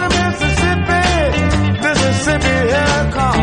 going to Mississippi, Mississippi, here I come.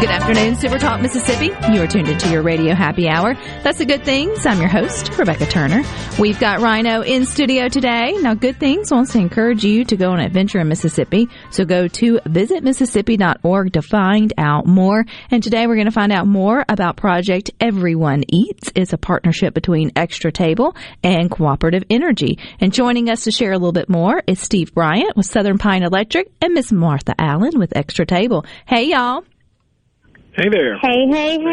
Good afternoon, Super Talk Mississippi. You are tuned into your radio happy hour. That's the Good Things. I'm your host, Rebecca Turner. We've got Rhino in studio today. Now, Good Things wants to encourage you to go on an adventure in Mississippi. So go to visitmississippi.org to find out more. And today we're going to find out more about Project Everyone Eats. It's a partnership between Extra Table and Cooperative Energy. And joining us to share a little bit more is Steve Bryant with Southern Pine Electric and Miss Martha Allen with Extra Table. Hey, y'all. Hey there. Hey, hey, hey. Thanks for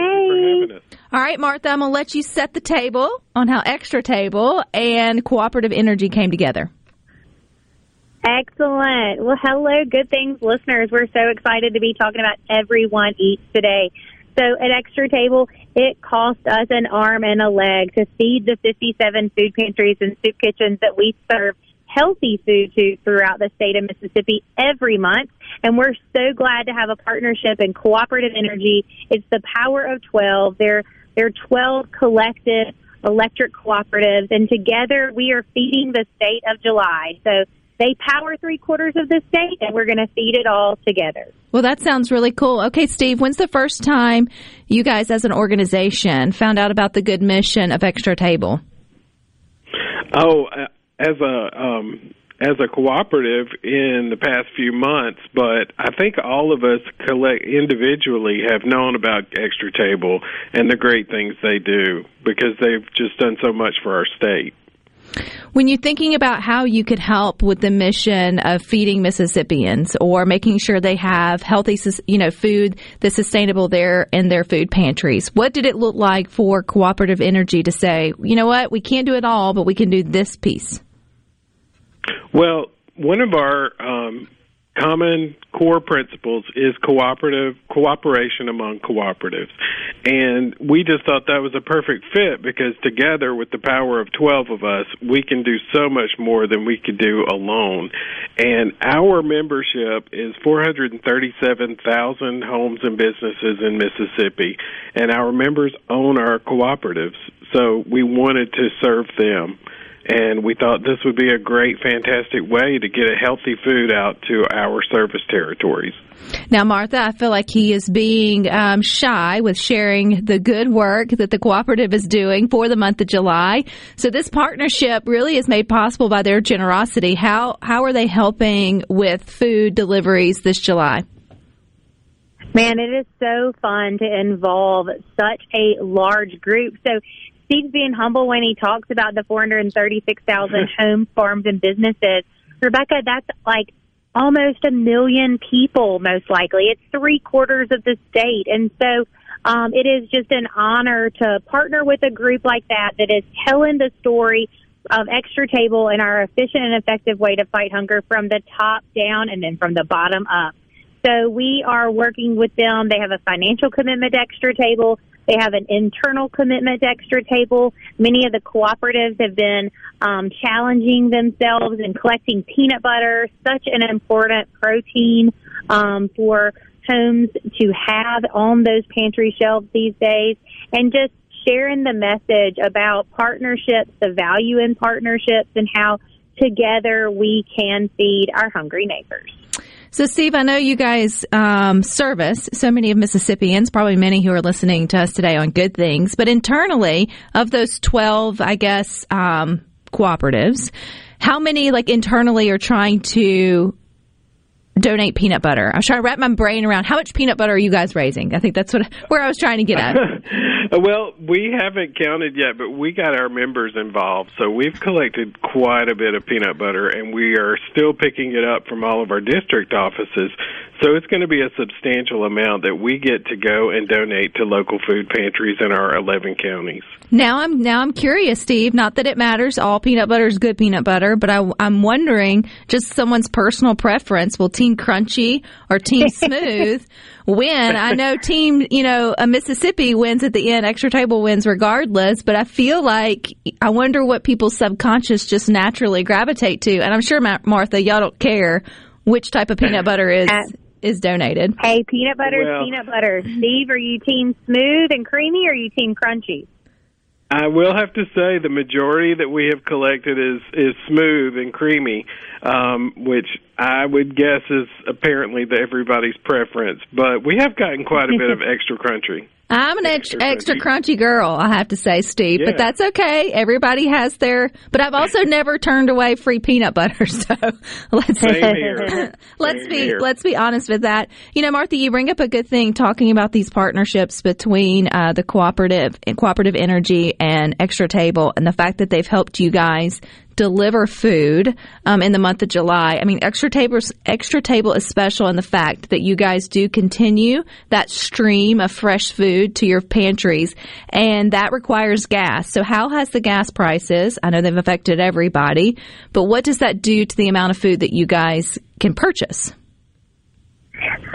having us. All right, Martha, I'm going to let you set the table on how Extra Table and Cooperative Energy came together. Excellent. Well, hello, Good Things listeners. We're so excited to be talking about Everyone Eats today. So at Extra Table, it cost us an arm and a leg to feed the 57 food pantries and soup kitchens that we serve healthy food to throughout the state of Mississippi every month. And we're so glad to have a partnership in Cooperative Energy. It's the Power of 12. They're 12 collective electric cooperatives, and together we are feeding the state of July. So they power three-quarters of the state, and we're going to feed it all together. Well, that sounds really cool. Okay, Steve, when's the first time you guys as an organization found out about the good mission of Extra Table? As a cooperative in the past few months, but I think all of us individually have known about Extra Table and the great things they do because they've just done so much for our state. When you're thinking about how you could help with the mission of feeding Mississippians or making sure they have healthy, food that's sustainable there in their food pantries, what did it look like for Cooperative Energy to say, you know what, we can't do it all, but we can do this piece? Well, one of our common core principles is cooperation among cooperatives. And we just thought that was a perfect fit because together with the power of 12 of us, we can do so much more than we could do alone. And our membership is 437,000 homes and businesses in Mississippi. And our members own our cooperatives, so we wanted to serve them. And we thought this would be a great, fantastic way to get a healthy food out to our service territories. Now, Martha, I feel like he is being shy with sharing the good work that the cooperative is doing for the month of July. So this partnership really is made possible by their generosity. How are they helping with food deliveries this July? Man, it is so fun to involve such a large group. So Steve's being humble when he talks about the 436,000 homes, farms, and businesses. Rebecca, that's like almost 1 million people, most likely. It's three-quarters of the state. And so it is just an honor to partner with a group like that is telling the story of Extra Table and our efficient and effective way to fight hunger from the top down and then from the bottom up. So we are working with them. They have a financial commitment to Extra Table. They have an internal commitment to Extra Table. Many of the cooperatives have been challenging themselves and collecting peanut butter, such an important protein for homes to have on those pantry shelves these days, and just sharing the message about partnerships, the value in partnerships, and how together we can feed our hungry neighbors. So, Steve, I know you guys service so many of Mississippians, probably many who are listening to us today on Good Things, but internally, of those 12, I guess, cooperatives, how many, internally are trying to donate peanut butter. I was trying to wrap my brain around how much peanut butter are you guys raising? I think that's where I was trying to get at. Well, we haven't counted yet, but we got our members involved. So we've collected quite a bit of peanut butter, and we are still picking it up from all of our district offices. So it's going to be a substantial amount that we get to go and donate to local food pantries in our 11 counties. Now I'm curious, Steve, not that it matters. All peanut butter is good peanut butter, but I'm wondering, just someone's personal preference, will Team Crunchy or Team Smooth win? I know Team, Mississippi wins at the end. Extra Table wins regardless, but I feel like, I wonder what people's subconscious just naturally gravitate to. And I'm sure, Martha, y'all don't care which type of peanut butter is donated. Hey, peanut butter is peanut butter. Steve, are you Team Smooth and Creamy, or are you Team Crunchy? I will have to say the majority that we have collected is smooth and creamy, which I would guess is apparently everybody's preference. But we have gotten quite a bit of extra crunchy. I'm an extra crunchy girl, I have to say, Steve, yeah. But that's okay. Everybody has their, but I've also never turned away free peanut butter. So let's be honest with that. Martha, you bring up a good thing talking about these partnerships between the Cooperative Energy and Extra Table, and the fact that they've helped you guys deliver food in the month of July. I mean, Extra Table is special in the fact that you guys do continue that stream of fresh food to your pantries, and that requires gas. So how has the gas prices, I know they've affected everybody, but what does that do to the amount of food that you guys can purchase?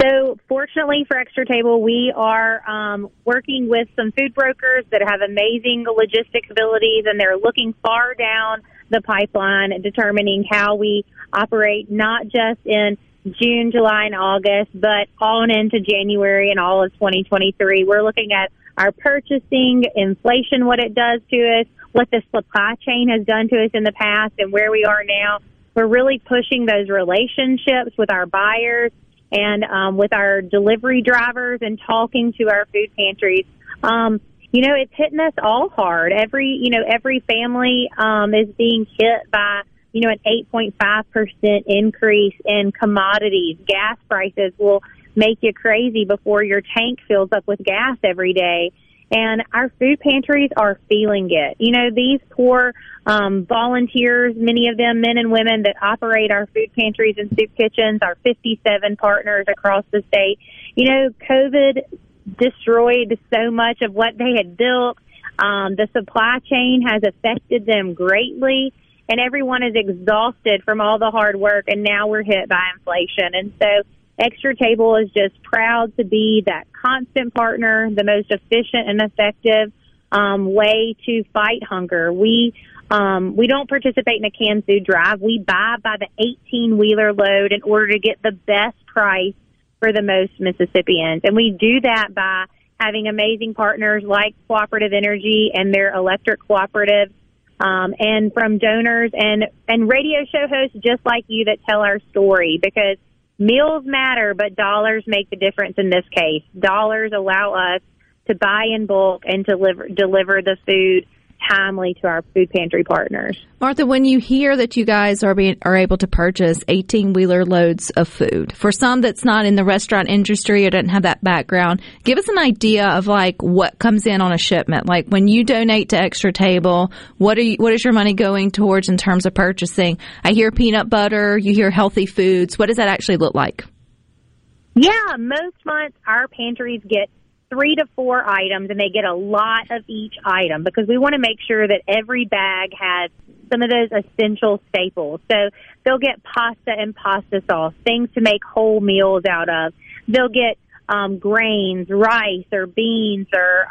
So fortunately for Extra Table, we are working with some food brokers that have amazing logistics abilities, and they're looking far down the pipeline and determining how we operate, not just in June, July, and August, but on into January and all of 2023. We're looking at our purchasing, inflation, what it does to us, what the supply chain has done to us in the past, and where we are now. We're really pushing those relationships with our buyers and with our delivery drivers and talking to our food pantries. It's hitting us all hard. Every family is being hit by, an 8.5% increase in commodities. Gas prices will make you crazy before your tank fills up with gas every day. And our food pantries are feeling it. These poor volunteers, many of them men and women that operate our food pantries and soup kitchens, our 57 partners across the state, COVID destroyed so much of what they had built. The supply chain has affected them greatly, and everyone is exhausted from all the hard work, and now we're hit by inflation. And so Extra Table is just proud to be that constant partner, the most efficient and effective way to fight hunger. We don't participate in a canned food drive. We buy by the 18-wheeler load in order to get the best price for the most Mississippians. And we do that by having amazing partners like Cooperative Energy and their electric cooperative, and from donors and radio show hosts just like you that tell our story, because meals matter, but dollars make the difference in this case. Dollars allow us to buy in bulk and deliver the food timely to our food pantry partners. Martha, when you hear that you guys are able to purchase 18-wheeler loads of food, for some that's not in the restaurant industry or doesn't have that background, give us an idea of what comes in on a shipment. Like when you donate to Extra Table, what is your money going towards in terms of purchasing? I hear peanut butter, you hear healthy foods. What does that actually look like? Yeah, most months our pantries get 3 to 4 items, and they get a lot of each item because we want to make sure that every bag has some of those essential staples. So they'll get pasta and pasta sauce, things to make whole meals out of. They'll get grains, rice or beans or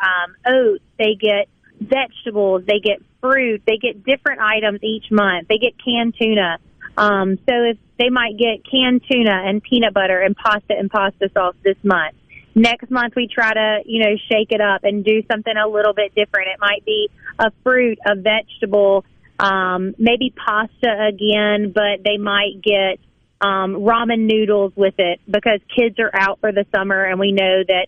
oats. They get vegetables. They get fruit. They get different items each month. They get canned tuna. So if they might get canned tuna and peanut butter and pasta sauce this month. Next month, we try to, shake it up and do something a little bit different. It might be a fruit, a vegetable, maybe pasta again, but they might get ramen noodles with it because kids are out for the summer, and we know that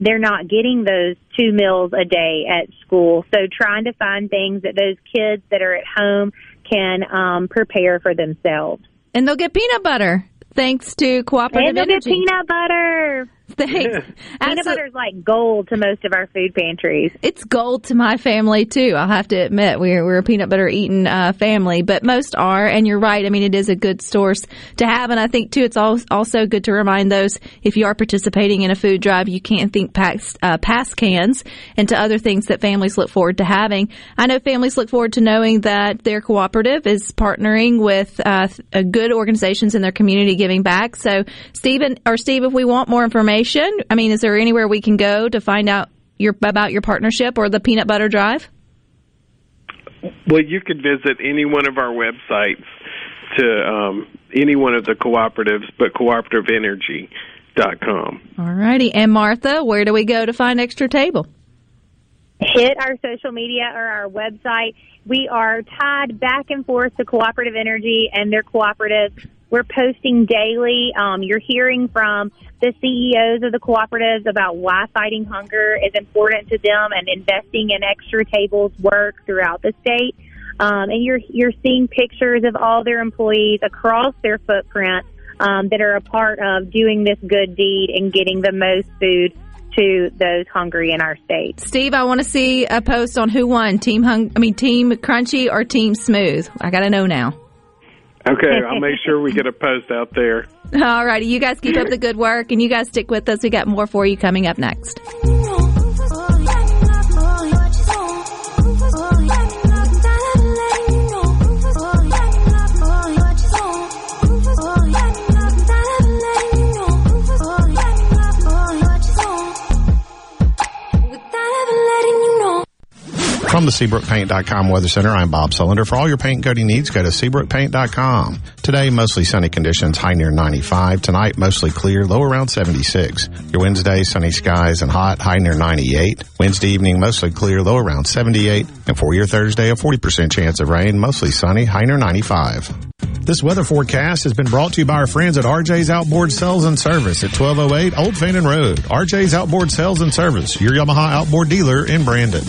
they're not getting those 2 meals a day at school. So trying to find things that those kids that are at home can prepare for themselves. And they'll get peanut butter. Thanks to Cooperative Energy. And peanut butter. Thanks. Peanut butter's like gold to most of our food pantries. It's gold to my family, too. I'll have to admit, we're a peanut butter eating family, but most are. And you're right. I mean, it is a good source to have. And I think, too, it's also good to remind those, if you are participating in a food drive, you can't think past cans and to other things that families look forward to having. I know families look forward to knowing that their cooperative is partnering with good organizations in their community giving back. So, Steve, if we want more information, I mean, is there anywhere we can go to find out about your partnership or the peanut butter drive? Well, you could visit any one of our websites to any one of the cooperatives, but cooperativeenergy.com. All righty. And Martha, where do we go to find Extra Table? Hit our social media or our website. We are tied back and forth to Cooperative Energy and their cooperative. We're posting daily. You're hearing from the CEOs of the cooperatives about why fighting hunger is important to them and investing in Extra Table's work throughout the state. And you're seeing pictures of all their employees across their footprint that are a part of doing this good deed and getting the most food to those hungry in our state. Steve, I want to see a post on who won, Team Crunchy or Team Smooth. I got to know now. Okay, I'll make sure we get a post out there. All righty, you guys keep up the good work, and you guys stick with us. We got more for you coming up next. From the SeabrookPaint.com Weather Center, I'm Bob Sullender. For all your paint and coating needs, go to SeabrookPaint.com. Today, mostly sunny conditions, high near 95. Tonight, mostly clear, low around 76. Your Wednesday, sunny skies and hot, high near 98. Wednesday evening, mostly clear, low around 78. And for your Thursday, a 40% chance of rain, mostly sunny, high near 95. This weather forecast has been brought to you by our friends at RJ's Outboard Sales and Service at 1208 Old Fannin Road. RJ's Outboard Sales and Service, your Yamaha outboard dealer in Brandon.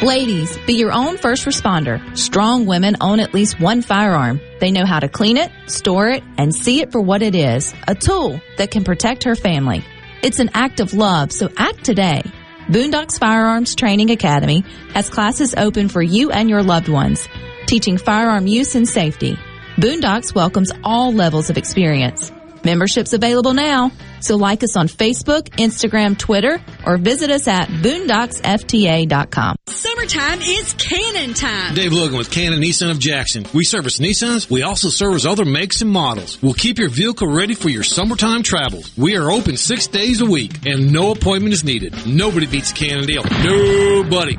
Ladies, be your own first responder. Strong women own at least one firearm. They know how to clean it, store it, and see it for what it is, a tool that can protect her family. It's an act of love, so act today. Boondocks Firearms Training Academy has classes open for you and your loved ones, teaching firearm use and safety. Boondocks welcomes all levels of experience. Membership's available now, so like us on Facebook, Instagram, Twitter, or visit us at boondocksfta.com. Summertime is Cannon time. Dave Logan with Cannon Nissan of Jackson. We service Nissans. We also service other makes and models. We'll keep your vehicle ready for your summertime travels. We are open 6 days a week, and no appointment is needed. Nobody beats Cannon deal. Nobody.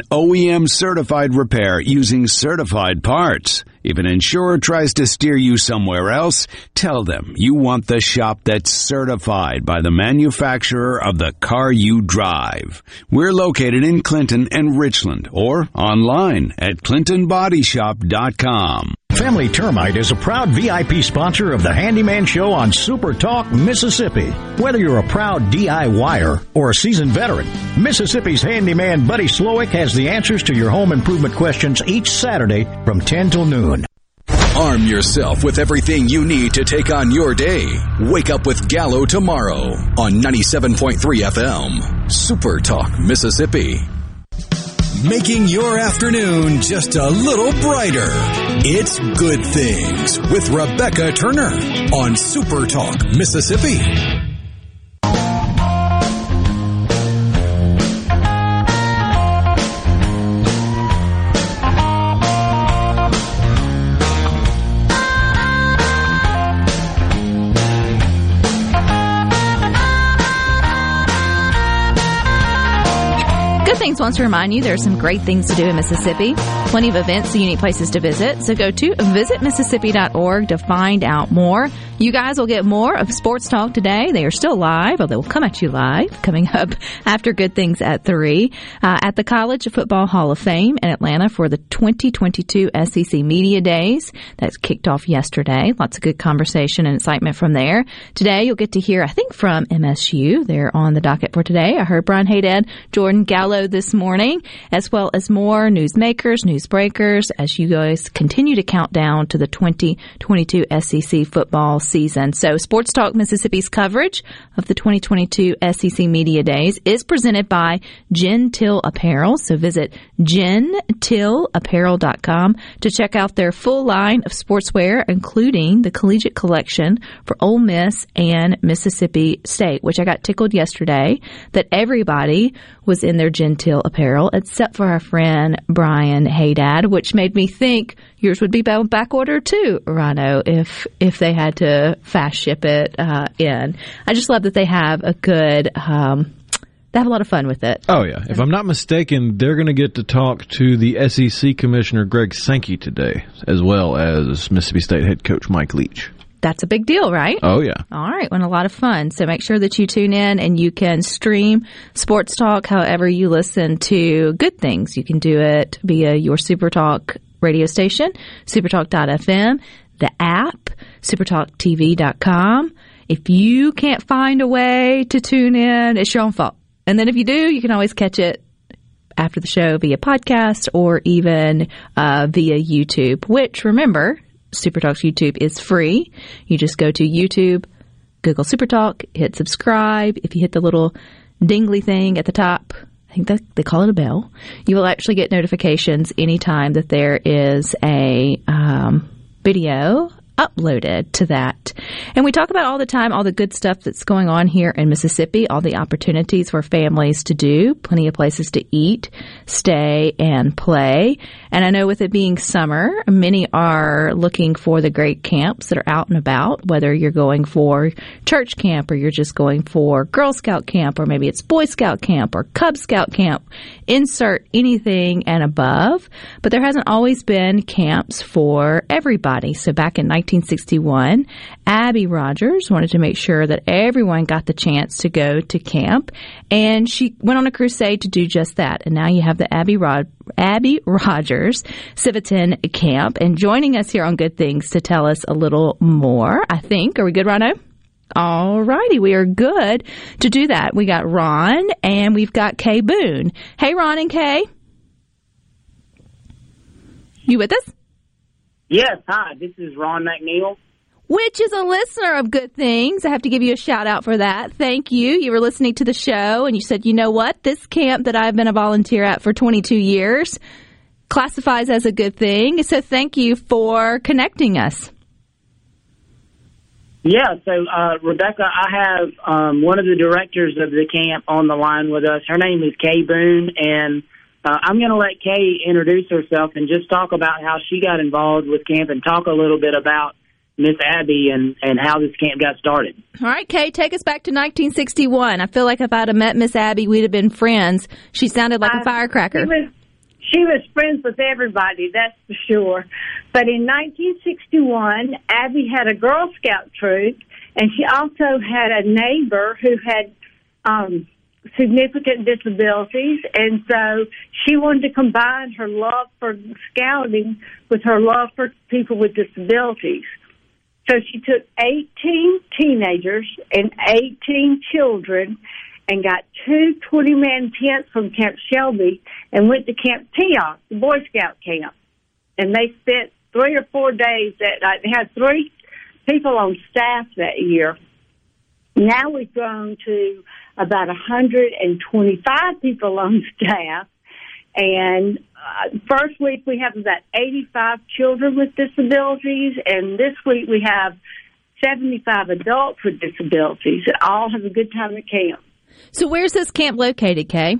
OEM-certified repair using certified parts? If an insurer tries to steer you somewhere else, tell them you want the shop that's certified by the manufacturer of the car you drive. We're located in Clinton and Richland, or online at ClintonBodyShop.com. Family Termite is a proud VIP sponsor of the Handyman Show on Super Talk Mississippi. Whether you're a proud DIYer or a seasoned veteran, Mississippi's handyman Buddy Slowick has the answers to your home improvement questions each Saturday from 10 till noon. Arm yourself with everything you need to take on your day. Wake up with Gallo tomorrow on 97.3 FM, Super Talk Mississippi. Making your afternoon just a little brighter. It's Good Things with Rebecca Turner on Super Talk Mississippi. Wants to remind you there are some great things to do in Mississippi. Plenty of events and unique places to visit. So go to visitmississippi.org to find out more. You guys will get more of Sports Talk today. They are still live, although they'll come at you live coming up after Good Things at 3 at the College Football Hall of Fame in Atlanta for the 2022 SEC Media Days. That's kicked off yesterday. Lots of good conversation and excitement from there. Today you'll get to hear, I think, from MSU. They're on the docket for today. I heard Brian Hadad, Jordan Gallo this morning, as well as more newsmakers, newsbreakers, as you guys continue to count down to the 2022 SEC football season. So Sports Talk Mississippi's coverage of the 2022 SEC Media Days is presented by Gen Till Apparel. So visit gentillapparel.com to check out their full line of sportswear, including the collegiate collection for Ole Miss and Mississippi State, which I got tickled yesterday that everybody was in their Gen Till apparel, except for our friend Brian Hadad, which made me think yours would be back order too, Rhino, if they had to fast ship it in. I just love that they have a good, they have a lot of fun with it. Oh, yeah. If I'm not mistaken, they're going to get to talk to the SEC Commissioner Greg Sankey today, as well as Mississippi State Head Coach Mike Leach. That's a big deal, right? Oh, yeah. All right. Well, a lot of fun. So make sure that you tune in, and you can stream Sports Talk however you listen to Good Things. You can do it via your Super Talk radio station, supertalk.fm, the app, supertalktv.com. If you can't find a way to tune in, it's your own fault. And then if you do, you can always catch it after the show via podcast or even via YouTube, which, remember, SuperTalk's YouTube is free. You just go to YouTube, Google SuperTalk, hit subscribe. If you hit the little dingly thing at the top, I think that they call it a bell, you will actually get notifications anytime that there is a video uploaded to that. And we talk about all the time all the good stuff that's going on here in Mississippi, all the opportunities for families to do, plenty of places to eat, stay, and play. And I know with it being summer, many are looking for the great camps that are out and about, whether you're going for church camp or you're just going for Girl Scout camp, or maybe it's Boy Scout camp or Cub Scout camp, insert anything and above. But there hasn't always been camps for everybody. So back in 1961, Abbie Rogers wanted to make sure that everyone got the chance to go to camp, and she went on a crusade to do just that. And now you have the Abbie Rogers Civitan Camp, and joining us here on Good Things to tell us a little more, I think. Are we good, Rhino? All righty, we are good to do that. We got Ron, and we've got Kay Boone. Hey, Ron and Kay. You with us? Yes, hi, this is Ron McNeil. Which is a listener of Good Things. I have to give you a shout out for that. Thank you. You were listening to the show, and you said, you know what? This camp that I've been a volunteer at for 22 years classifies as a good thing. So thank you for connecting us. Yeah, so Rebecca, I have one of the directors of the camp on the line with us. Her name is Kay Boone, and I'm going to let Kay introduce herself and just talk about how she got involved with camp and talk a little bit about Miss Abbie and how this camp got started. All right, Kay, take us back to 1961. I feel like if I'd have met Miss Abbie, we'd have been friends. She sounded like a firecracker. She was friends with everybody, that's for sure. But in 1961, Abbie had a Girl Scout troop, and she also had a neighbor who had significant disabilities, and so she wanted to combine her love for scouting with her love for people with disabilities. So she took 18 teenagers and 18 children and got two 20-man tents from Camp Shelby and went to Camp Teoc, the Boy Scout camp, and they spent 3 or 4 days that I had 3 people on staff that year. Now we've grown to about 125 people on staff. And first week we have about 85 children with disabilities, and this week we have 75 adults with disabilities that all have a good time at camp. So where's this camp located, Kay?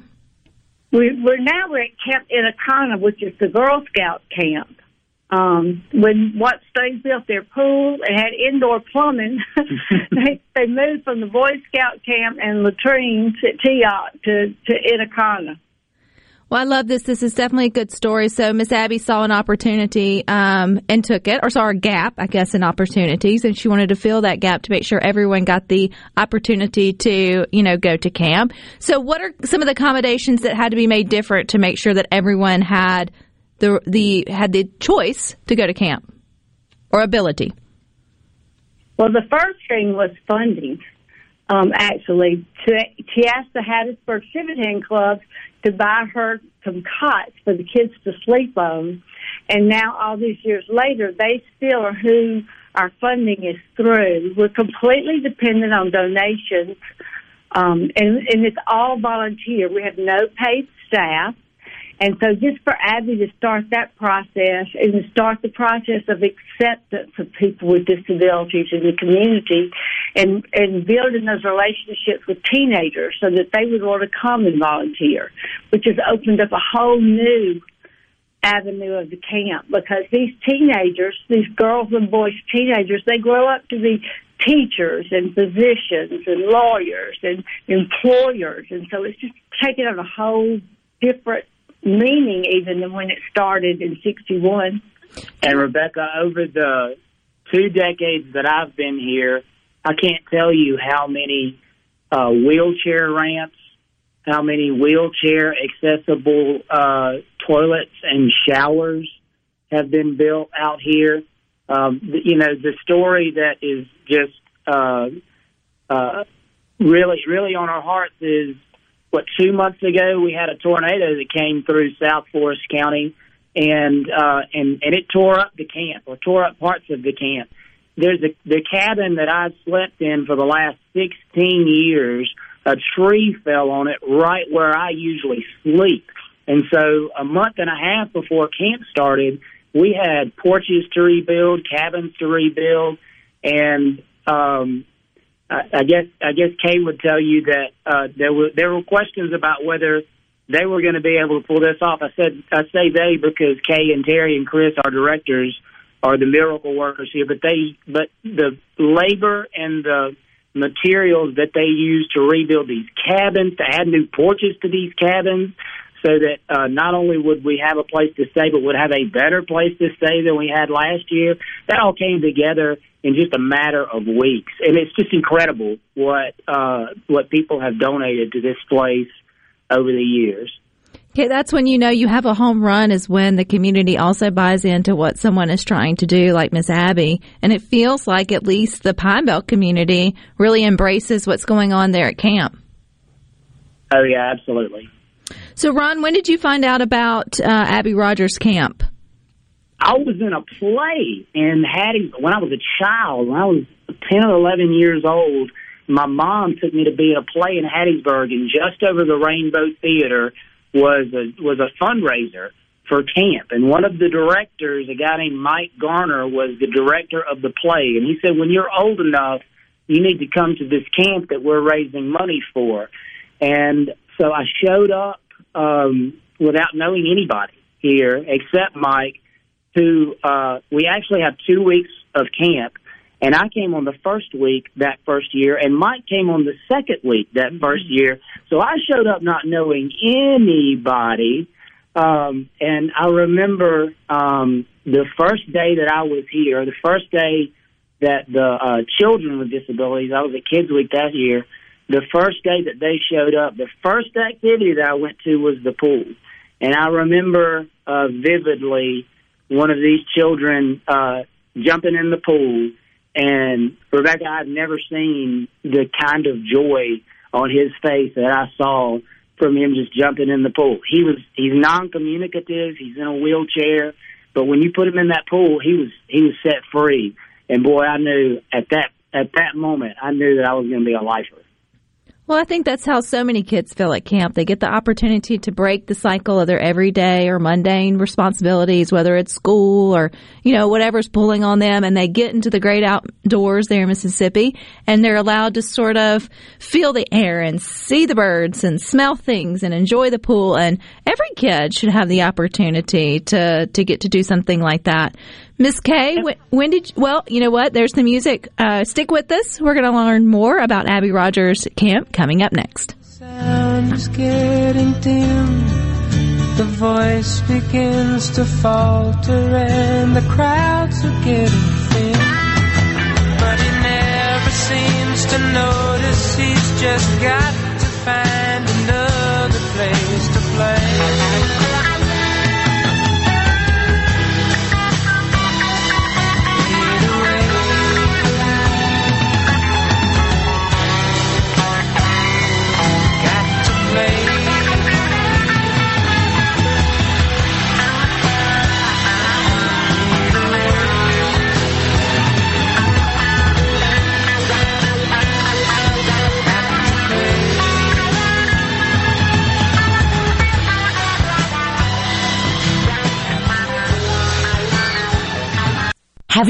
We're now at Camp Itakana, which is the Girl Scout camp. When once they built their pool and had indoor plumbing, they moved from the Boy Scout camp and latrines at Teac to Itakana. Well, I love this. This is definitely a good story. So Miss Abbie saw an opportunity and took it, or saw a gap, I guess, in opportunities, and she wanted to fill that gap to make sure everyone got the opportunity to, you know, go to camp. So what are some of the accommodations that had to be made different to make sure that everyone had the choice to go to camp or ability? Well, the first thing was funding. Actually, she asked the Hattiesburg Civitan Club to buy her some cots for the kids to sleep on. And now, all these years later, they still are who our funding is through. We're completely dependent on donations, and it's all volunteer. We have no paid staff. And so just for Abbie to start that process and to start the process of acceptance of people with disabilities in the community and building those relationships with teenagers so that they would want to come and volunteer, which has opened up a whole new avenue of the camp, because these teenagers, these girls and boys teenagers, they grow up to be teachers and physicians and lawyers and employers. And so it's just taken on a whole different meaning even than when it started in 61. And Rebecca, over the 2 decades that I've been here, I can't tell you how many wheelchair ramps, how many wheelchair accessible toilets and showers have been built out here. You know, the story that is just really on our hearts is, what, 2 months ago, we had a tornado that came through South Forest County, and it tore up the camp, or tore up parts of the camp. There's the cabin that I've slept in for the last 16 years, a tree fell on it right where I usually sleep. And so a month and a half before camp started, we had porches to rebuild, cabins to rebuild, and I guess Kay would tell you that there were questions about whether they were going to be able to pull this off. I say they because Kay and Terry and Chris, our directors, are the miracle workers here. But the labor and the materials that they used to rebuild these cabins, to add new porches to these cabins, so that not only would we have a place to stay, but would have a better place to stay than we had last year. That all came together in just a matter of weeks, and it's just incredible what people have donated to this place over the years. Okay, that's when you know you have a home run, is when the community also buys into what someone is trying to do, like Miss Abbie. And it feels like at least the Pine Belt community really embraces what's going on there at camp. Oh, yeah, absolutely. So, Ron, when did you find out about Abbie Rogers Camp? I was in a play in Hattiesburg when I was a child. When I was 10 or 11 years old, my mom took me to be in a play in Hattiesburg, and just over the Rainbow Theater was a fundraiser for camp. And one of the directors, a guy named Mike Garner, was the director of the play. And he said, when you're old enough, you need to come to this camp that we're raising money for. And so I showed up without knowing anybody here except Mike, who we actually have 2 weeks of camp, and I came on the first week that first year, and Mike came on the second week that first year. So I showed up not knowing anybody, and I remember the first day that I was here, the first day that the children with disabilities, I was at Kids Week that year, the first day that they showed up, the first activity that I went to was the pool. And I remember vividly one of these children jumping in the pool. And, Rebecca, I've never seen the kind of joy on his face that I saw from him just jumping in the pool. He's non-communicative. He's in a wheelchair. But when you put him in that pool, he was set free. And boy, I knew at that moment, I knew that I was going to be a lifer. Well, I think that's how so many kids feel at camp. They get the opportunity to break the cycle of their everyday or mundane responsibilities, whether it's school or, you know, whatever's pulling on them. And they get into the great outdoors there in Mississippi, and they're allowed to sort of feel the air and see the birds and smell things and enjoy the pool. And every kid should have the opportunity to get to do something like that. Miss Kay, when did you, well, you know what? There's the music. Stick with us. We're going to learn more about Abbie Rogers Camp coming up next. Sounds getting dim. The voice begins to falter and the crowds are getting thin. But he never seems to notice he's just got to find another place to play. Have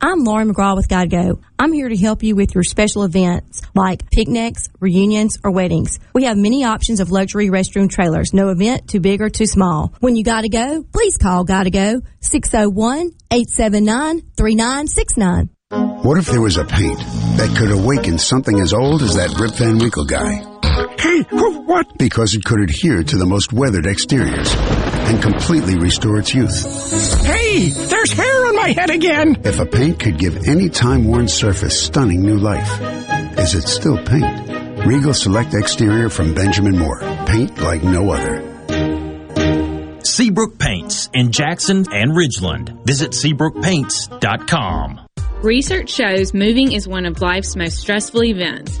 I'm Lauren McGraw with Gotta Go. I'm here to help you with your special events like picnics, reunions, or weddings. We have many options of luxury restroom trailers. No event too big or too small. When you gotta go, please call Gotta Go 601-879-3969. What if there was a paint that could awaken something as old as that Rip Van Winkle guy? Hey, what? Because it could adhere to the most weathered exteriors and completely restore its youth. Hey, there's hair on my head again! If a paint could give any time-worn surface stunning new life, is it still paint? Regal Select Exterior from Benjamin Moore. Paint like no other. Seabrook Paints in Jackson and Ridgeland. Visit SeabrookPaints.com. Research shows moving is one of life's most stressful events.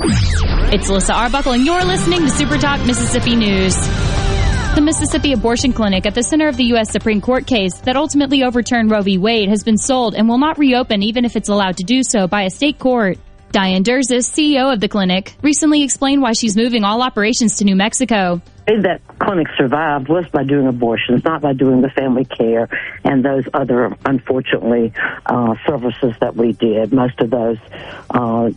It's Alyssa Arbuckle, and you're listening to Super Talk Mississippi News. The Mississippi Abortion Clinic at the center of the U.S. Supreme Court case that ultimately overturned Roe v. Wade has been sold and will not reopen even if it's allowed to do so by a state court. Diane Derzis, CEO of the clinic, recently explained why she's moving all operations to New Mexico. That clinic survived was by doing abortions, not by doing the family care and those other, unfortunately, services that we did. Most of those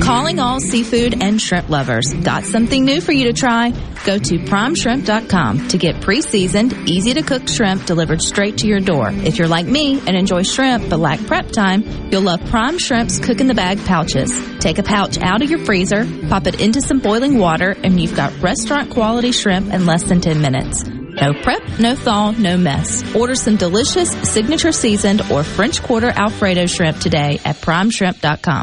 Calling all seafood and shrimp lovers. Got something new for you to try? Go to primeshrimp.com to get pre-seasoned, easy-to-cook shrimp delivered straight to your door. If you're like me and enjoy shrimp but lack prep time, you'll love Prime Shrimp's cook-in-the-bag pouches. Take a pouch out of your freezer, pop it into some boiling water, and you've got restaurant-quality shrimp in less than 10 minutes. No prep, no thaw, no mess. Order some delicious signature seasoned or French Quarter Alfredo shrimp today at primeshrimp.com.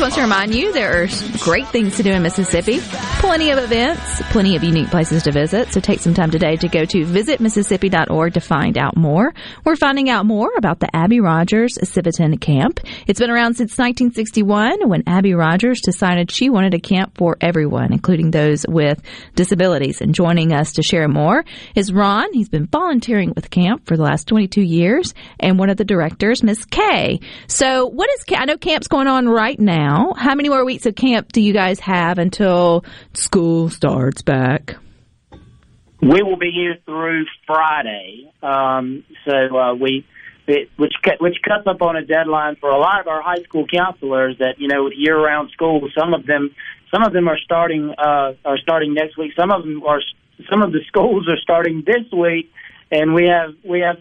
Wants to remind you there are great things to do in Mississippi, plenty of events, plenty of unique places to visit, so take some time today to go to visitmississippi.org to find out more. We're finding out more about the Abbie Rogers Civitan Camp. It's been around since 1961 when Abbie Rogers decided she wanted a camp for everyone, including those with disabilities. And joining us to share more is Ron. He's been volunteering with camp for the last 22 years, and one of the directors, Miss Kay. So what is I know camp's going on right now. How many more weeks of camp do you guys have until school starts back? We will be here through Friday, which cuts up on a deadline for a lot of our high school counselors that, you know, with year-round school. Some of them are starting next week. Some of the schools are starting this week. And we have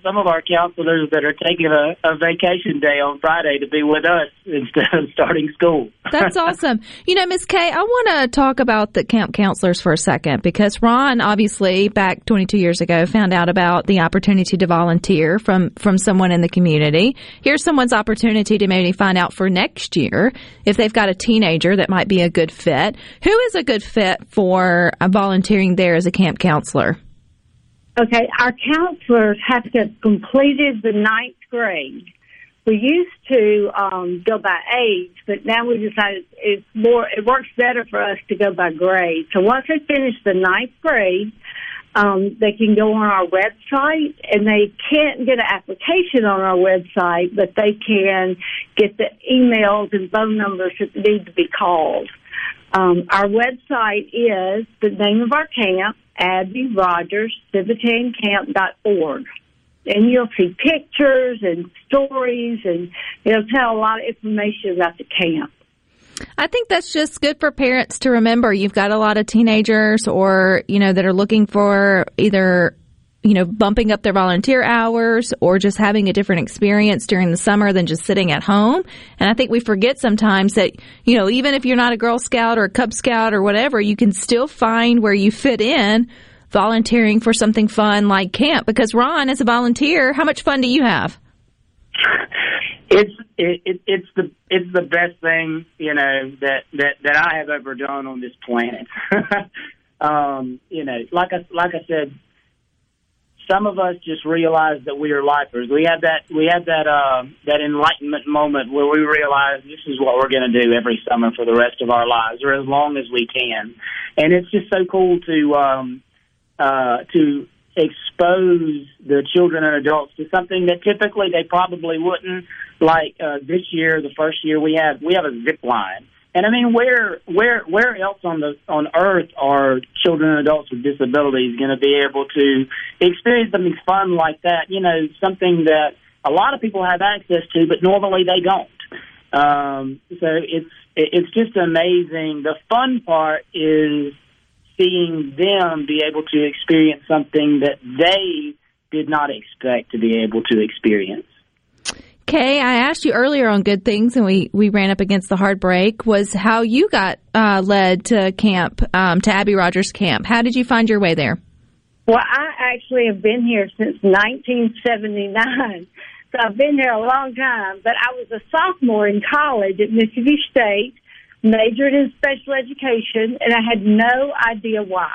some of our counselors that are taking a vacation day on Friday to be with us instead of starting school. That's awesome. You know, Ms. Kay, I want to talk about the camp counselors for a second, because Ron, obviously, back 22 years ago, found out about the opportunity to volunteer from someone in the community. Here's someone's opportunity to maybe find out for next year if they've got a teenager that might be a good fit. Who is a good fit for volunteering there as a camp counselor? Okay, our counselors have to have completed the 9th grade. We used to go by age, but now we decided it works better for us to go by grade. So once they finish the 9th grade, they can go on our website, and they can't get an application on our website, but they can get the emails and phone numbers that need to be called. Our website is the name of our camp, Abbie Rogers Civitan Camp.org, and you'll see pictures and stories, and it'll tell a lot of information about the camp. I think that's just good for parents to remember. You've got a lot of teenagers, or, you know, that are looking for either you know, bumping up their volunteer hours or just having a different experience during the summer than just sitting at home. And I think we forget sometimes that, you know, even if you're not a Girl Scout or a Cub Scout or whatever, you can still find where you fit in volunteering for something fun like camp. Because, Ron, as a volunteer, how much fun do you have? It's the best thing, you know, that I have ever done on this planet. You know, like I said, some of us just realize that we are lifers. We have that enlightenment moment where we realize this is what we're going to do every summer for the rest of our lives, or as long as we can. And it's just so cool to expose the children and adults to something that typically they probably wouldn't. Like this year, the first year we have a zip line. And I mean, where else on earth are children and adults with disabilities going to be able to experience something fun like that? You know, something that a lot of people have access to, but normally they don't. So it's just amazing. The fun part is seeing them be able to experience something that they did not expect to be able to experience. Kay, I asked you earlier on Good Things, and we ran up against the hard break, was how you got led to camp, to Abbie Rogers Camp. How did you find your way there? Well, I actually have been here since 1979, so I've been here a long time. But I was a sophomore in college at Mississippi State, majored in special education, and I had no idea why.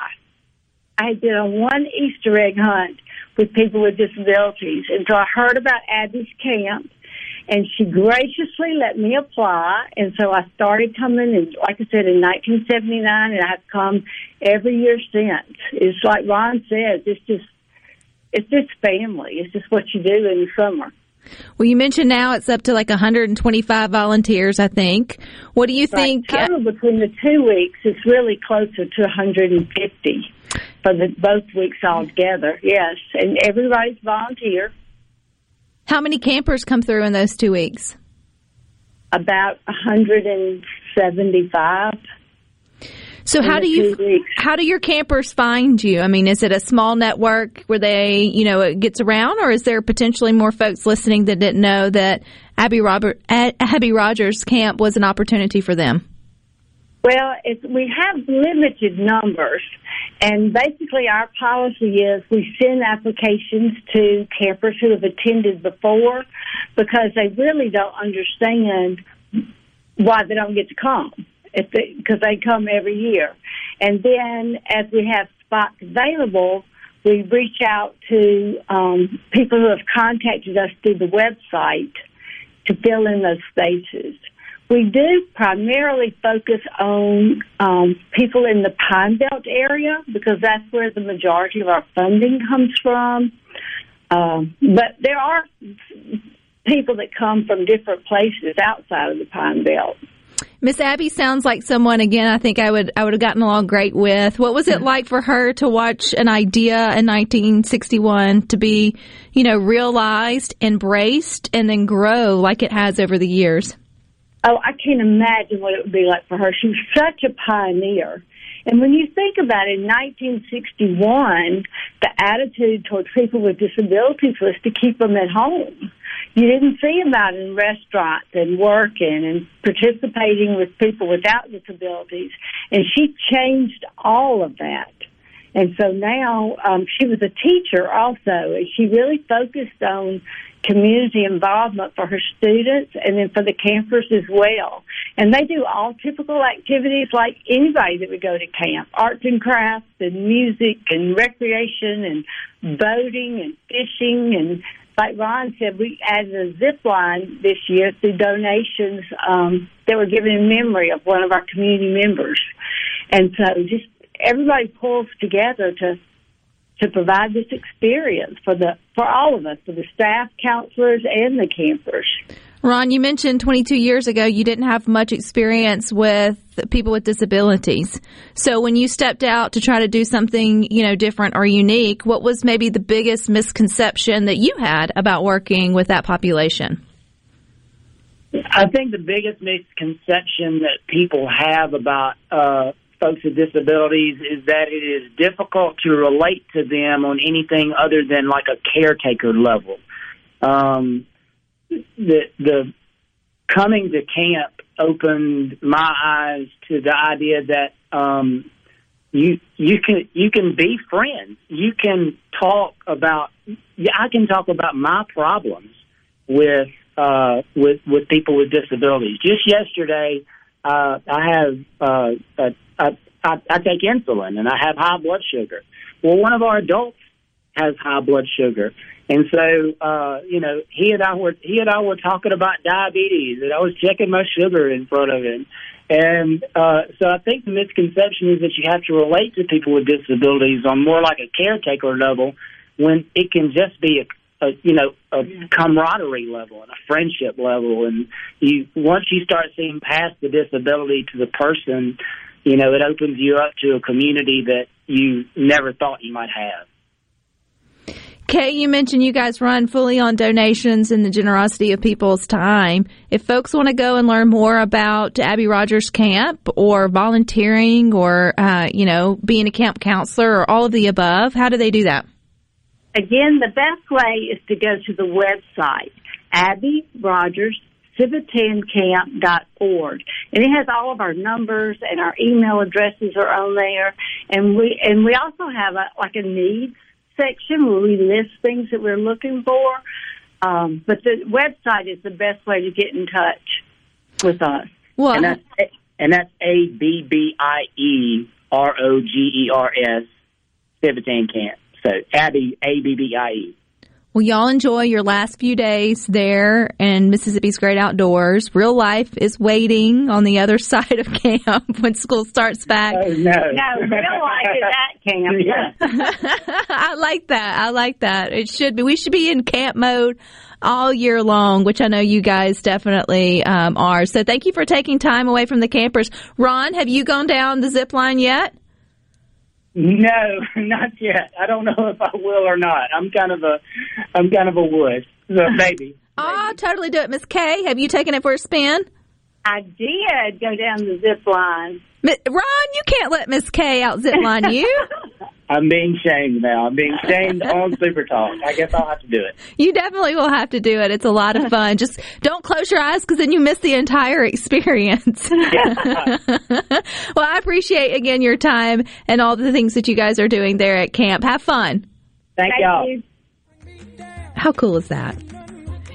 I did a one Easter egg hunt with people with disabilities, and so I heard about Abbie's camp. And she graciously let me apply, and so I started coming, and like I said, in 1979, and I've come every year since. It's like Ron says, it's just family. It's just what you do in the summer. Well, you mentioned now it's up to like 125 volunteers, I think. What do you think? Total between the 2 weeks, it's really closer to 150 for both weeks altogether. Yes, and everybody's volunteer. How many campers come through in those 2 weeks? About 175. So how do your campers find you? I mean, is it a small network where they, you know, it gets around, or is there potentially more folks listening that didn't know that Abbie Rogers Camp was an opportunity for them? Well, we have limited numbers, and basically our policy is we send applications to campers who have attended before because they really don't understand why they don't get to come, because they come every year. And then as we have spots available, we reach out to people who have contacted us through the website to fill in those spaces. We do primarily focus on people in the Pine Belt area because that's where the majority of our funding comes from. But there are people that come from different places outside of the Pine Belt. Miss Abbie sounds like someone, again, I think I would have gotten along great with. What was it like for her to watch an idea in 1961 to be, you know, realized, embraced, and then grow like it has over the years? Oh, I can't imagine what it would be like for her. She was such a pioneer. And when you think about it, in 1961, the attitude towards people with disabilities was to keep them at home. You didn't see them out in restaurants and working and participating with people without disabilities. And she changed all of that. And so now she was a teacher also, and she really focused on community involvement for her students and then for the campers as well. And they do all typical activities like anybody that would go to camp, arts and crafts and music and recreation and boating and fishing. And like Ron said, we added a zip line this year through donations that were given in memory of one of our community members. And so just everybody pulls together to provide this experience for all of us, for the staff, counselors, and the campers. Ron, you mentioned 22 years ago you didn't have much experience with people with disabilities. So when you stepped out to try to do something, you know, different or unique, what was maybe the biggest misconception that you had about working with that population? I think the biggest misconception that people have about folks with disabilities is that it is difficult to relate to them on anything other than like a caretaker level. The coming to camp opened my eyes to the idea that you can be friends. You can talk about. I can talk about my problems with people with disabilities. Just yesterday, I take insulin and I have high blood sugar. Well, one of our adults has high blood sugar. And so, he and I were talking about diabetes, and I was checking my sugar in front of him. And so I think the misconception is that you have to relate to people with disabilities on more like a caretaker level when it can just be a camaraderie level and a friendship level. And once you start seeing past the disability to the person, you know, it opens you up to a community that you never thought you might have. Kay, you mentioned you guys run fully on donations and the generosity of people's time. If folks want to go and learn more about Abbie Rogers Camp or volunteering or, being a camp counselor or all of the above, how do they do that? Again, the best way is to go to the website, abbierogerscivitanCamp.org, and it has all of our numbers and our email addresses are on there. And we also have a needs section where we list things that we're looking for, but the website is the best way to get in touch with us. Well, and that's ABBIEROGERS Civitan Camp. So Abbie ABBIE. Well, y'all enjoy your last few days there in Mississippi's great outdoors. Real life is waiting on the other side of camp when school starts back. Oh, no, real life is at camp. Yeah. I like that. It should be. We should be in camp mode all year long, which I know you guys definitely are. So thank you for taking time away from the campers. Ron, have you gone down the zip line yet? No, not yet. I don't know if I will or not. I'm kind of a wuss, so maybe. Oh, I'll totally do it, Miss Kay. Have you taken it for a spin? I did go down the zip line. Ron, you can't let Miss Kay out zip line you. I'm being shamed now. I'm being shamed on Super Talk. I guess I'll have to do it. You definitely will have to do it. It's a lot of fun. Just don't close your eyes because then you miss the entire experience. Yeah. Well, I appreciate, again, your time and all the things that you guys are doing there at camp. Have fun. Thank y'all. You. How cool is that?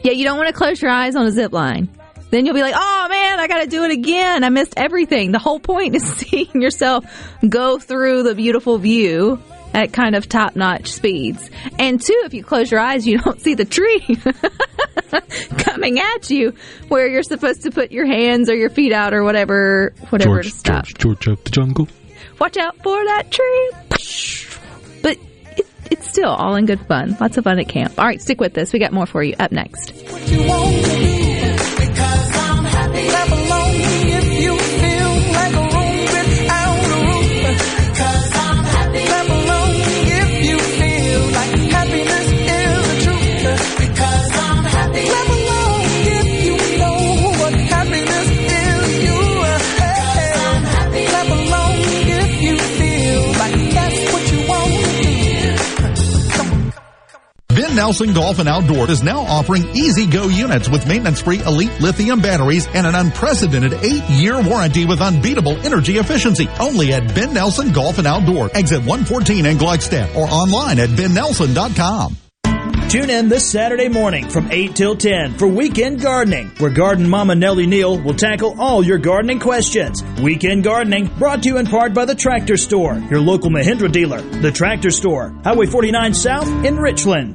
Yeah, you don't want to close your eyes on a zip line. Then you'll be like, oh, man, I got to do it again. I missed everything. The whole point is seeing yourself go through the beautiful view at kind of top-notch speeds. And, two, if you close your eyes, you don't see the tree coming at you where you're supposed to put your hands or your feet out or whatever George, to stop. George of the jungle. Watch out for that tree. But it's still all in good fun. Lots of fun at camp. All right, stick with us. We got more for you up next. What you want to be. Nelson Golf and Outdoor is now offering Easy Go units with maintenance-free elite lithium batteries and an unprecedented 8-year warranty with unbeatable energy efficiency. Only at Ben Nelson Golf and Outdoor, exit 114 in Gluckstadt, or online at bennelson.com. Tune in this Saturday morning from 8 till 10 for Weekend Gardening, where Garden Mama Nellie Neal will tackle all your gardening questions. Weekend Gardening brought to you in part by The Tractor Store, your local Mahindra dealer. The Tractor Store, Highway 49 South in Richland.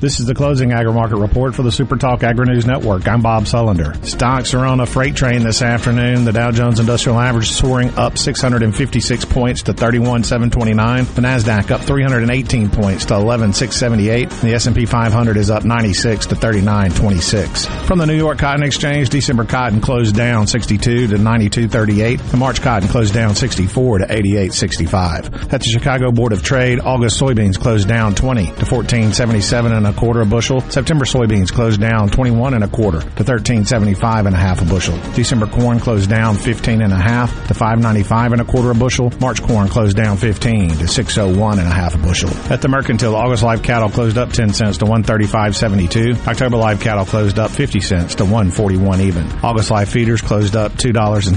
This is the closing agri-market report for the Super Talk Agri-News Network. I'm Bob Sullender. Stocks are on a freight train this afternoon. The Dow Jones Industrial Average soaring up 656 points to 31,729. The NASDAQ up 318 points to 11,678. The S&P 500 is up 96 to 3926. From the New York Cotton Exchange, December cotton closed down 62 to 92.38. The March cotton closed down 64 to 88.65. At the Chicago Board of Trade, August soybeans closed down 20 to 14.77 and a quarter a bushel. September soybeans closed down 21 and a quarter to 13.75 and a half a bushel. December corn closed down 15 and a half to 5.95 and a quarter a bushel. March corn closed down 15 to 6.01 and a half a bushel. At the mercantile, August live cattle closed up 10 cents to 135.72. October live cattle closed up 50 cents to 141 even. August live feeders closed up $2.07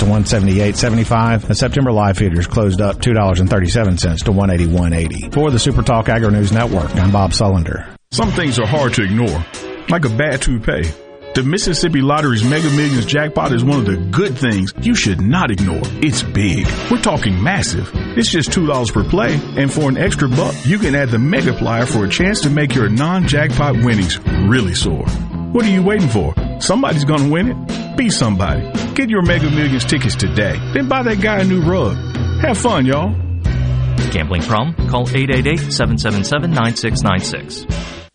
to 178.75. And September live feeders closed up $2.37 to 181.80. For the Super Talk Agri News Network, I'm Bob Sullender. Some things are hard to ignore, like a bad toupee. The Mississippi Lottery's Mega Millions jackpot is one of the good things you should not ignore. It's big. We're talking massive. It's just $2 per play, and for an extra buck, you can add the Megaplier for a chance to make your non-jackpot winnings really soar. What are you waiting for? Somebody's going to win it. Be somebody. Get your Mega Millions tickets today, then buy that guy a new rug. Have fun, y'all. Gambling problem? Call 888-777-9696.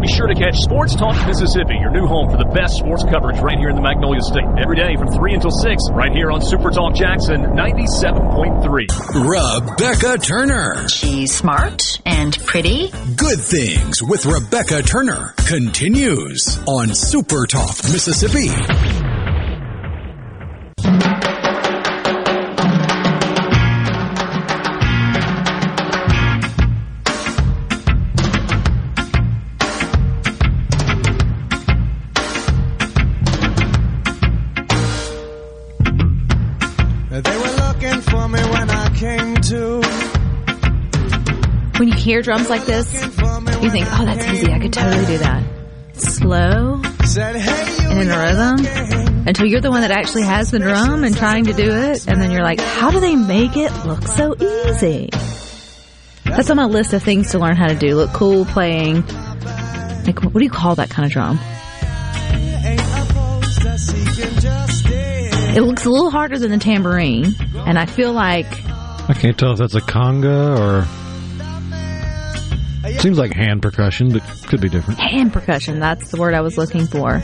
Be sure to catch Sports Talk Mississippi, your new home for the best sports coverage right here in the Magnolia State. Every day from 3 until 6, right here on Super Talk Jackson 97.3. Rebecca Turner. She's smart and pretty. Good Things with Rebecca Turner continues on Super Talk Mississippi. When you hear drums like this, you think, oh, that's easy. I could totally do that. Slow and in a rhythm until you're the one that actually has the drum and trying to do it. And then you're like, how do they make it look so easy? That's on my list of things to learn how to do. Look cool playing. Like, what do you call that kind of drum? It looks a little harder than the tambourine. And I feel like... I can't tell if that's a conga or... Seems like hand percussion, but could be different. Hand percussion, that's the word I was looking for.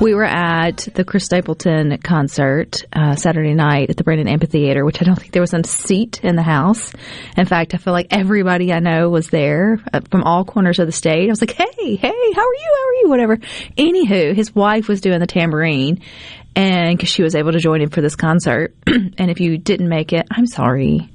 We were at the Chris Stapleton concert Saturday night at the Brandon Amphitheater, which I don't think there was a seat in the house. In fact, I feel like everybody I know was there from all corners of the state. I was like, hey, how are you, whatever. Anywho, his wife was doing the tambourine, and because she was able to join him for this concert. And if you didn't make it, I'm sorry.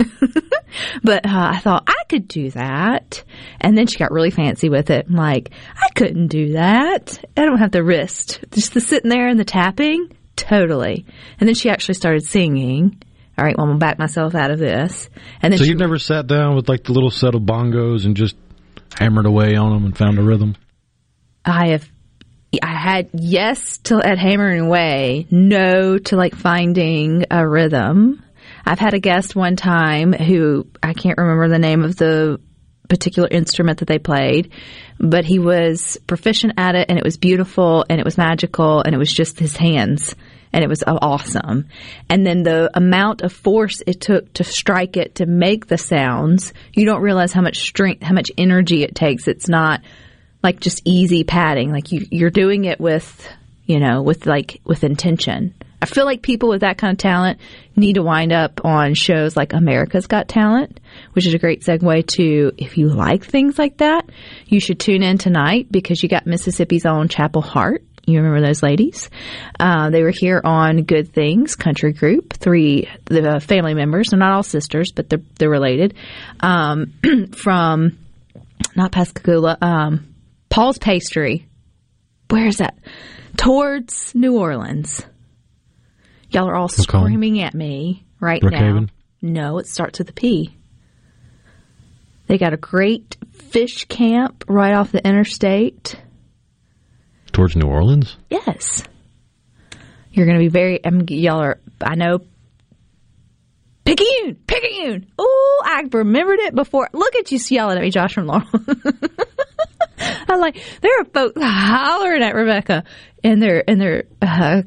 But I thought, I could do that. And then she got really fancy with it. I'm like, I couldn't do that. I don't have the wrist. Just the sitting there and the tapping. Totally. And then she actually started singing. All right, well, I'm going to back myself out of this. And then so you've never sat down with, like, the little set of bongos and just hammered away on them and found a rhythm? I have I had yes to at hammering away, no to like finding a rhythm. I've had a guest one time who I can't remember the name of the particular instrument that they played, but he was proficient at it, and it was beautiful, and it was magical, and it was just his hands, and it was awesome. And then the amount of force it took to strike it, to make the sounds, you don't realize how much strength, how much energy it takes. It's not like just easy padding. Like you're doing it with, you know, with intention. I feel like people with that kind of talent need to wind up on shows like America's Got Talent, which is a great segue to, if you like things like that, you should tune in tonight because you got Mississippi's own Chapel Heart. You remember those ladies? They were here on Good Things Country Group. The family members. They're not all sisters, but they're related. From not Pascagoula, Paul's Pastry. Where is that? Towards New Orleans. Y'all are all screaming at me right Brookhaven? Now. No, it starts with a P. They got a great fish camp right off the interstate. Towards New Orleans? Yes. You're going to be I know. Picayune. Oh, I remembered it before. Look at you yelling at me, Josh from Laurel. I'm like, there are folks hollering at Rebecca and they're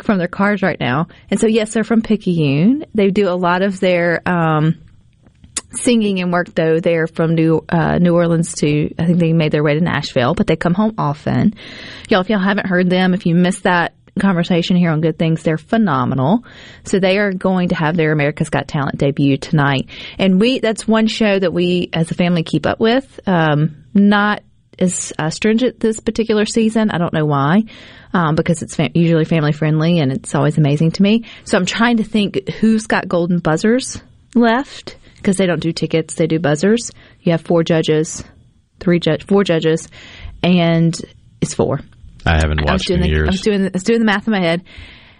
from their cars right now. And so, yes, they're from Picayune. They do a lot of their singing and work, though. They're from New Orleans to, I think they made their way to Nashville, but they come home often. Y'all, if y'all haven't heard them, if you missed that conversation here on Good Things, they're phenomenal. So they are going to have their America's Got Talent debut tonight. And that's one show that we as a family keep up with. Not is stringent this particular season. I don't know why, because it's usually family friendly, and it's always amazing to me. So I'm trying to think who's got golden buzzers left, because they don't do tickets, they do buzzers. You have four judges, and it's four. I haven't watched in years. I was doing the math in my head,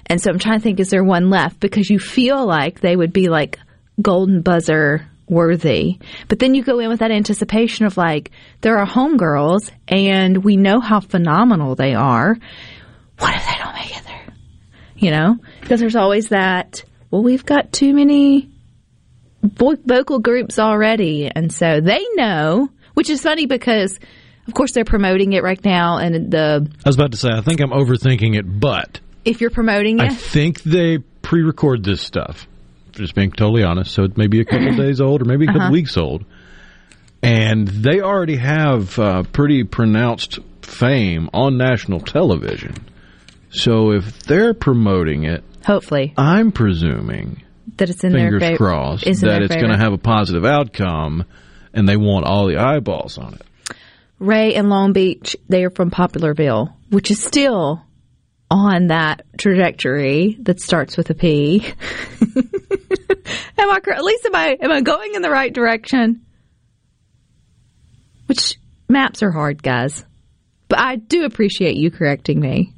and so I'm trying to think, is there one left? Because you feel like they would be like golden buzzer worthy. But then you go in with that anticipation of like, there are homegirls and we know how phenomenal they are. What if they don't make it there? You know? Because there's always that, well, we've got too many vocal groups already. And so they know, which is funny because, of course, they're promoting it right now. And I was about to say, I think I'm overthinking it, but if you're promoting it, I think they pre-record this stuff. Just being totally honest, so it may be a couple days old or maybe a couple weeks old. And they already have pretty pronounced fame on national television. So if they're promoting it, hopefully, I'm presuming that it's in fingers their crossed, that it's going to have a positive outcome, and they want all the eyeballs on it. Ray and Long Beach, they are from Popularville, which is still on that trajectory that starts with a P. Am I going in the right direction? Which maps are hard, guys. But I do appreciate you correcting me.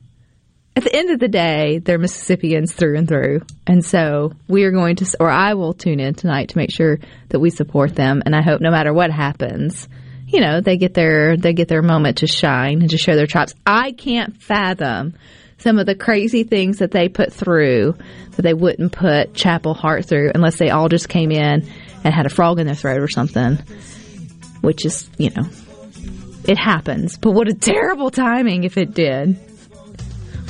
At the end of the day, they're Mississippians through and through. And so we are going to, or I will tune in tonight to make sure that we support them. And I hope no matter what happens, you know, they get their moment to shine and to show their chops. I can't fathom some of the crazy things that they put through that they wouldn't put Chapel Heart through unless they all just came in and had a frog in their throat or something, which is, you know, it happens. But what a terrible timing if it did.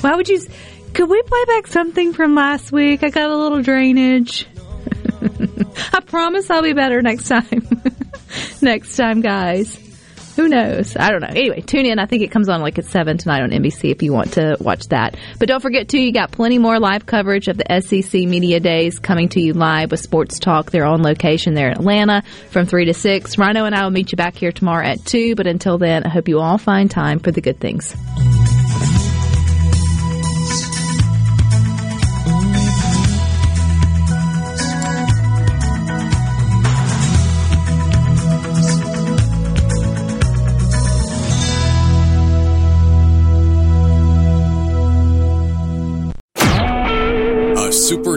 Why would you... Could we play back something from last week? I got a little drainage. I promise I'll be better next time. Next time, guys. Who knows? I don't know. Anyway, tune in. I think it comes on like at 7 tonight on NBC if you want to watch that. But don't forget, too, you got plenty more live coverage of the SEC Media Days coming to you live with Sports Talk. They're on location there in Atlanta from 3 to 6. Rhino and I will meet you back here tomorrow at 2. But until then, I hope you all find time for the good things. Super